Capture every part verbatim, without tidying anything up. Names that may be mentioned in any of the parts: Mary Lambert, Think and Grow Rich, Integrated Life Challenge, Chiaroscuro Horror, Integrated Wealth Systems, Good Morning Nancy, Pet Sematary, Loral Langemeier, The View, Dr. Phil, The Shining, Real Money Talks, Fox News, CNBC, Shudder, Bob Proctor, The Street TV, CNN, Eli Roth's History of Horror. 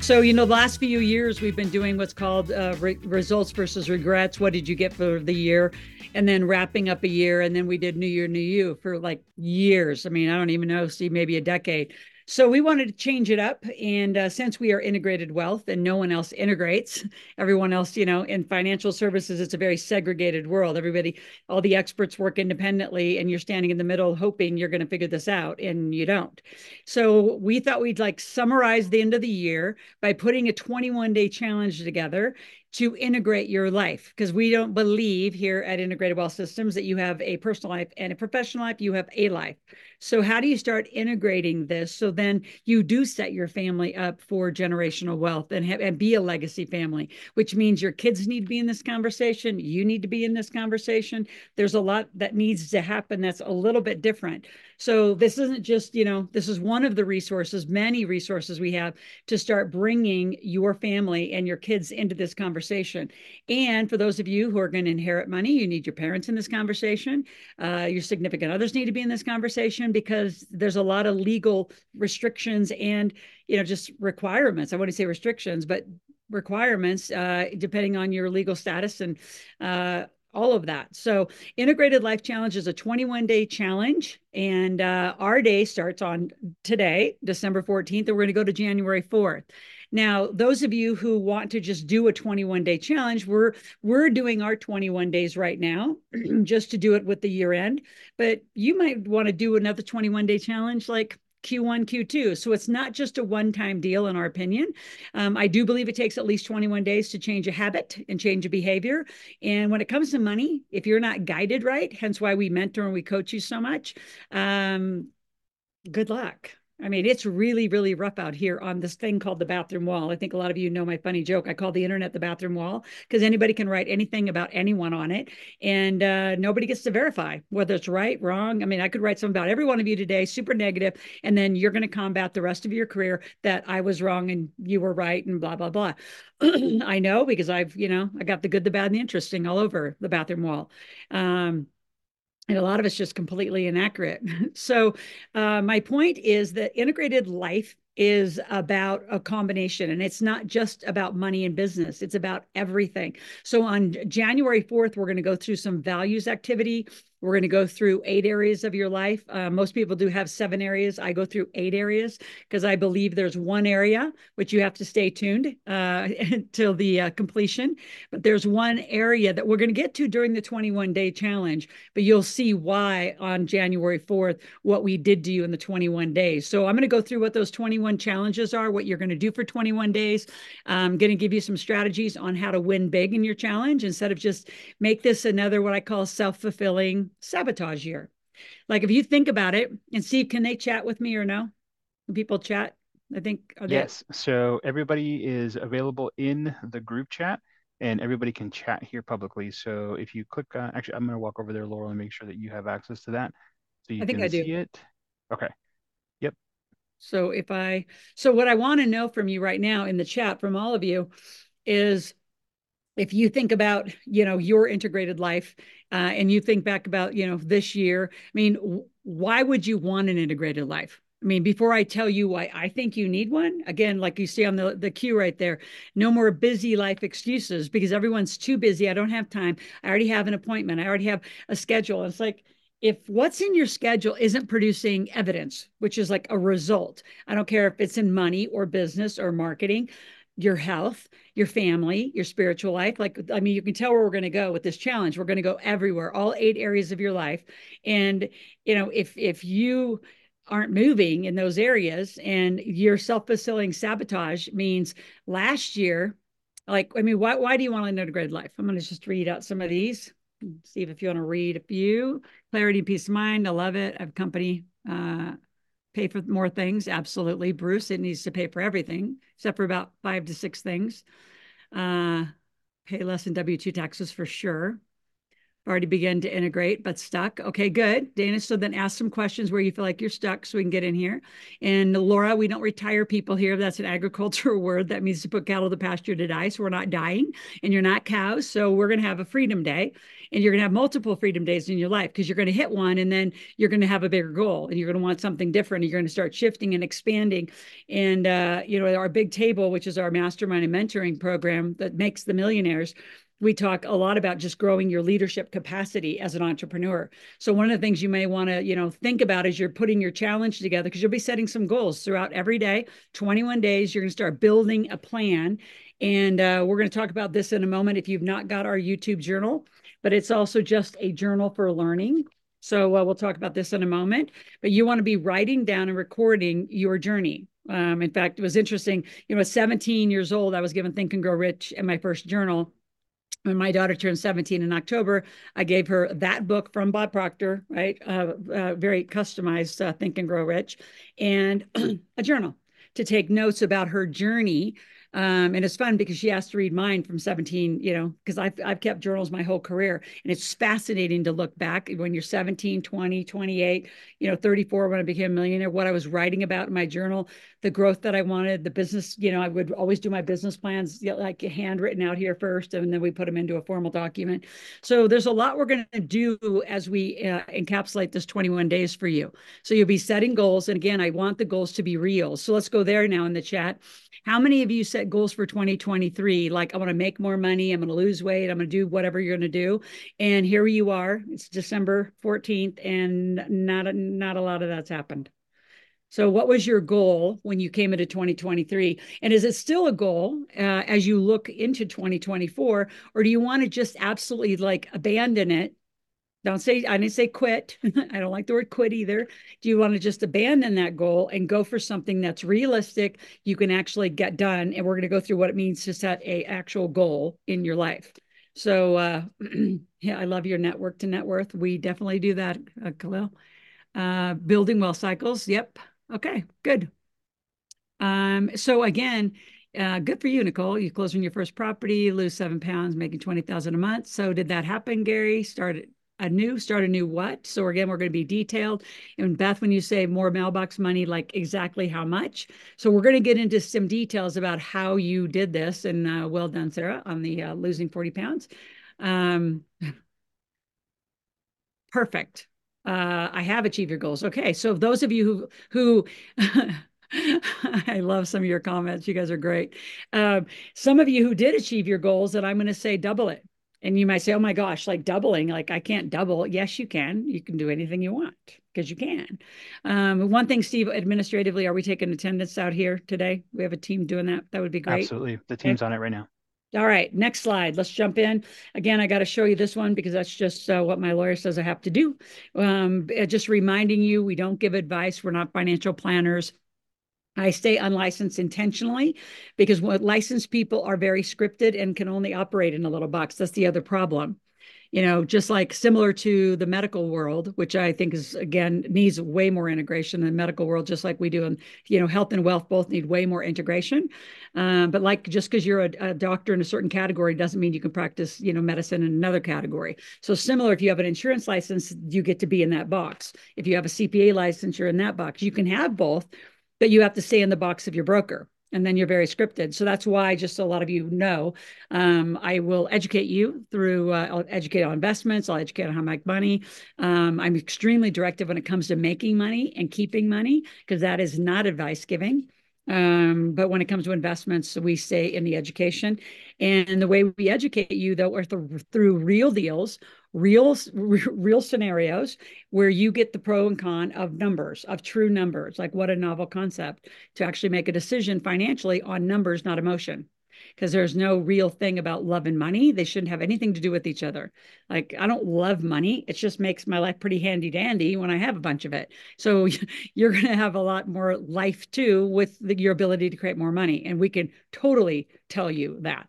So, you know, the last few years we've been doing what's called uh, re- results versus regrets. What did you get for the year? And then wrapping up a year. And then we did New Year, New You for like years. I mean, I don't even know, Steve, maybe a decade. So we wanted to change it up. And uh, since we are integrated wealth and no one else integrates, everyone else, you know, in financial services, it's a very segregated world. Everybody, all the experts work independently and you're standing in the middle hoping you're going to figure this out and you don't. So we thought we'd like summarize the end of the year by putting a twenty-one day challenge together to integrate your life, because we don't believe here at Integrated Wealth Systems that you have a personal life and a professional life, you have a life. So how do you start integrating this so then you do set your family up for generational wealth and, ha- and be a legacy family, which means your kids need to be in this conversation, you need to be in this conversation. There's a lot that needs to happen that's a little bit different. So this isn't just, you know, this is one of the resources, many resources we have to start bringing your family and your kids into this conversation. Conversation. And for those of you who are going to inherit money, you need your parents in this conversation. Uh, your significant others need to be in this conversation because there's a lot of legal restrictions and, you know, just requirements. I wouldn't say restrictions, but requirements, uh, depending on your legal status and uh, all of that. So Integrated Life Challenge is a twenty-one day challenge. And uh, our day starts on today, December fourteenth, and we're going to go to January fourth. Now, those of you who want to just do a twenty-one day challenge, we're we're doing our twenty-one days right now just to do it with the year end. But you might want to do another twenty-one day challenge like Q one, Q two. So it's not just a one-time deal, in our opinion. Um, I do believe it takes at least twenty-one days to change a habit and change a behavior. And when it comes to money, if you're not guided right, hence why we mentor and we coach you so much, um, good luck. I mean, it's really, really rough out here on this thing called the bathroom wall. I think a lot of you know my funny joke. I call the internet the bathroom wall because anybody can write anything about anyone on it, and uh, nobody gets to verify whether it's right, wrong. I mean, I could write something about every one of you today, super negative, and then you're going to combat the rest of your career that I was wrong and you were right and blah, blah, blah. I know because I've, you know, I got the good, the bad, and the interesting all over the bathroom wall. Um And a lot of it's just completely inaccurate. So uh, my point is that integrated life is about a combination, and it's not just about money and business. It's about everything. So on January fourth, we're going to go through some values activity. We're going to go through eight areas of your life. Uh, most people do have seven areas. I go through eight areas because I believe there's one area, which you have to stay tuned uh, till the uh, completion. But there's one area that we're going to get to during the twenty-one day challenge, but you'll see why on January fourth, what we did to you in the twenty-one days. So I'm going to go through what those twenty-one challenges are, what you're going to do for twenty-one days. I'm going to give you some strategies on how to win big in your challenge instead of just make this another what I call self-fulfilling sabotage year. Like if you think about it, and Steve, can they chat with me or no? Can people chat? I think. Are they... Yes. So everybody is available in the group chat and everybody can chat here publicly. So if you click on, actually, I'm going to walk over there, Laurel, and make sure that you have access to that. So you I think can I do. see it. Okay. Yep. So if I, so what I want to know from you right now in the chat from all of you is if you think about, you know, your integrated life uh, and you think back about, you know, this year, I mean, w- why would you want an integrated life? I mean, before I tell you why I think you need one, again, like you see on the, the queue right there, no more busy life excuses because everyone's too busy. I don't have time. I already have an appointment. I already have a schedule. It's like, if what's in your schedule isn't producing evidence, which is like a result, I don't care if it's in money or business or marketing, your health, your family, your spiritual life. Like, I mean, you can tell where we're going to go with this challenge. We're going to go everywhere, all eight areas of your life. And, you know, if, if you aren't moving in those areas and your self-fulfilling sabotage means last year, like, I mean, why, why do you want an integrated life? I'm going to just read out some of these. Steve, if you want to read a few. Clarity, peace of mind. I love it. I have company, uh, pay for more things. Absolutely. Bruce, it needs to pay for everything, except for about five to six things. Uh, Pay less in W two taxes for sure. Already began to integrate, but stuck. Okay, good. Dana, so then ask some questions where you feel like you're stuck so we can get in here. And Laura, we don't retire people here. That's an agricultural word. That means to put cattle to pasture to die. So we're not dying and you're not cows. So we're going to have a freedom day and you're going to have multiple freedom days in your life because you're going to hit one and then you're going to have a bigger goal and you're going to want something different. And you're going to start shifting and expanding. And, uh, you know, our big table, which is our mastermind and mentoring program that makes the millionaires, we talk a lot about just growing your leadership capacity as an entrepreneur. So one of the things you may want to, you know, think about as you're putting your challenge together, because you'll be setting some goals throughout every day, twenty-one days, you're going to start building a plan. And uh, we're going to talk about this in a moment if you've not got our YouTube journal, but it's also just a journal for learning. So uh, we'll talk about this in a moment, but you want to be writing down and recording your journey. Um, in fact, it was interesting, you know, at seventeen years old, I was given Think and Grow Rich in my first journal. When my daughter turned seventeen in October, I gave her that book from Bob Proctor, right? Uh, uh, very customized uh, Think and Grow Rich, and a journal to take notes about her journey. Um, and it's fun because she asked to read mine from seventeen, you know, because I've, I've kept journals my whole career. And it's fascinating to look back when you're seventeen, twenty, twenty-eight, you know, thirty-four, when I became a millionaire, what I was writing about in my journal, the growth that I wanted, the business, you know, I would always do my business plans, you know, like handwritten out here first, and then we put them into a formal document. So there's a lot we're going to do as we uh, encapsulate this twenty-one days for you. So you'll be setting goals. And again, I want the goals to be real. So let's go there now in the chat. How many of you set goals for twenty twenty-three? Like, I want to make more money. I'm going to lose weight. I'm going to do whatever you're going to do. And here you are. It's December fourteenth, and not, not a lot of that's happened. So what was your goal when you came into twenty twenty-three? And is it still a goal uh, as you look into twenty twenty-four? Or do you want to just absolutely like abandon it? Don't say, I didn't say quit. I don't like the word quit either. Do you want to just abandon that goal and go for something that's realistic, you can actually get done? And we're going to go through what it means to set a actual goal in your life. So uh, yeah, I love your network to net worth. We definitely do that, uh, Khalil. Uh, building wealth cycles. Yep. Okay, good. Um, so again, Uh, good for you, Nicole. You close on your first property, lose seven pounds, making twenty thousand dollars a month. So did that happen, Gary? Started a new, start a new what? So again, we're going to be detailed. And Beth, when you say more mailbox money, like exactly how much? So we're going to get into some details about how you did this. And uh, well done, Sarah, on the uh, losing forty pounds. Um, perfect. Uh, I have achieved your goals. Okay. So those of you who, who, I love some of your comments. You guys are great. Um, some of you who did achieve your goals, that I'm going to say double it. And you might say, oh my gosh, like doubling, like I can't double. Yes, you can. You can do anything you want because you can. Um, one thing, Steve, administratively, are we taking attendance out here today? We have a team doing that. That would be great. Absolutely. The team's okay on it right now. All right, next slide. Let's jump in. Again, I got to show you this one because that's just uh, what my lawyer says I have to do. Um, just reminding you, we don't give advice. We're not financial planners. I stay unlicensed intentionally because what licensed people are very scripted and can only operate in a little box. That's the other problem. You know, just like similar to the medical world, which I think is, again, needs way more integration in the medical world, just like we do in, you know, health and wealth both need way more integration. Um, but like, just because you're a, a doctor in a certain category doesn't mean you can practice, you know, medicine in another category. So similar, if you have an insurance license, you get to be in that box. If you have a C P A license, you're in that box. You can have both, but you have to stay in the box of your broker. And then you're very scripted. So that's why, just so a lot of you know, um, I will educate you through, uh, I'll educate on investments, I'll educate on how to make money. Um, I'm extremely directive when it comes to making money and keeping money, because that is not advice giving. Um, but when it comes to investments, we stay in the education. And the way we educate you, though, are th- through real deals, real real scenarios where you get the pro and con of numbers, of true numbers. Like, what a novel concept to actually make a decision financially on numbers, not emotion, because there's no real thing about love and money. They shouldn't have anything to do with each other. Like, I don't love money. It just makes my life pretty handy dandy when I have a bunch of it. So you're going to have a lot more life too with the, your ability to create more money. And we can totally tell you that.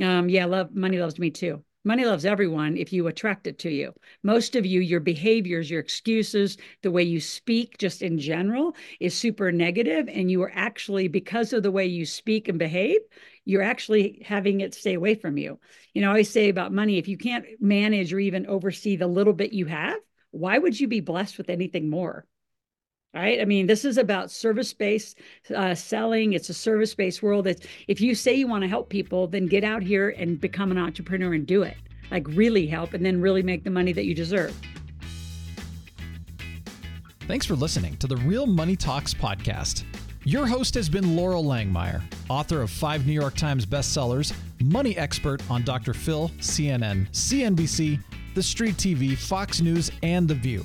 Um, yeah, love money loves me too. Money loves everyone if you attract it to you. Most of you, your behaviors, your excuses, the way you speak just in general is super negative, and you are actually, because of the way you speak and behave, you're actually having it stay away from you. You know, I always say about money, if you can't manage or even oversee the little bit you have, why would you be blessed with anything more? Right? I mean, this is about service-based uh, selling. It's a service-based world. It's, if you say you want to help people, then get out here and become an entrepreneur and do it. Like really help and then really make the money that you deserve. Thanks for listening to the Real Money Talks podcast. Your host has been Loral Langemeier, author of five New York Times bestsellers, money expert on Doctor Phil, C N N, C N B C, The Street T V, Fox News, and The View.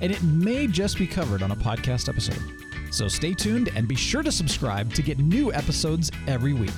and it may just be covered on a podcast episode. So stay tuned and be sure to subscribe to get new episodes every week.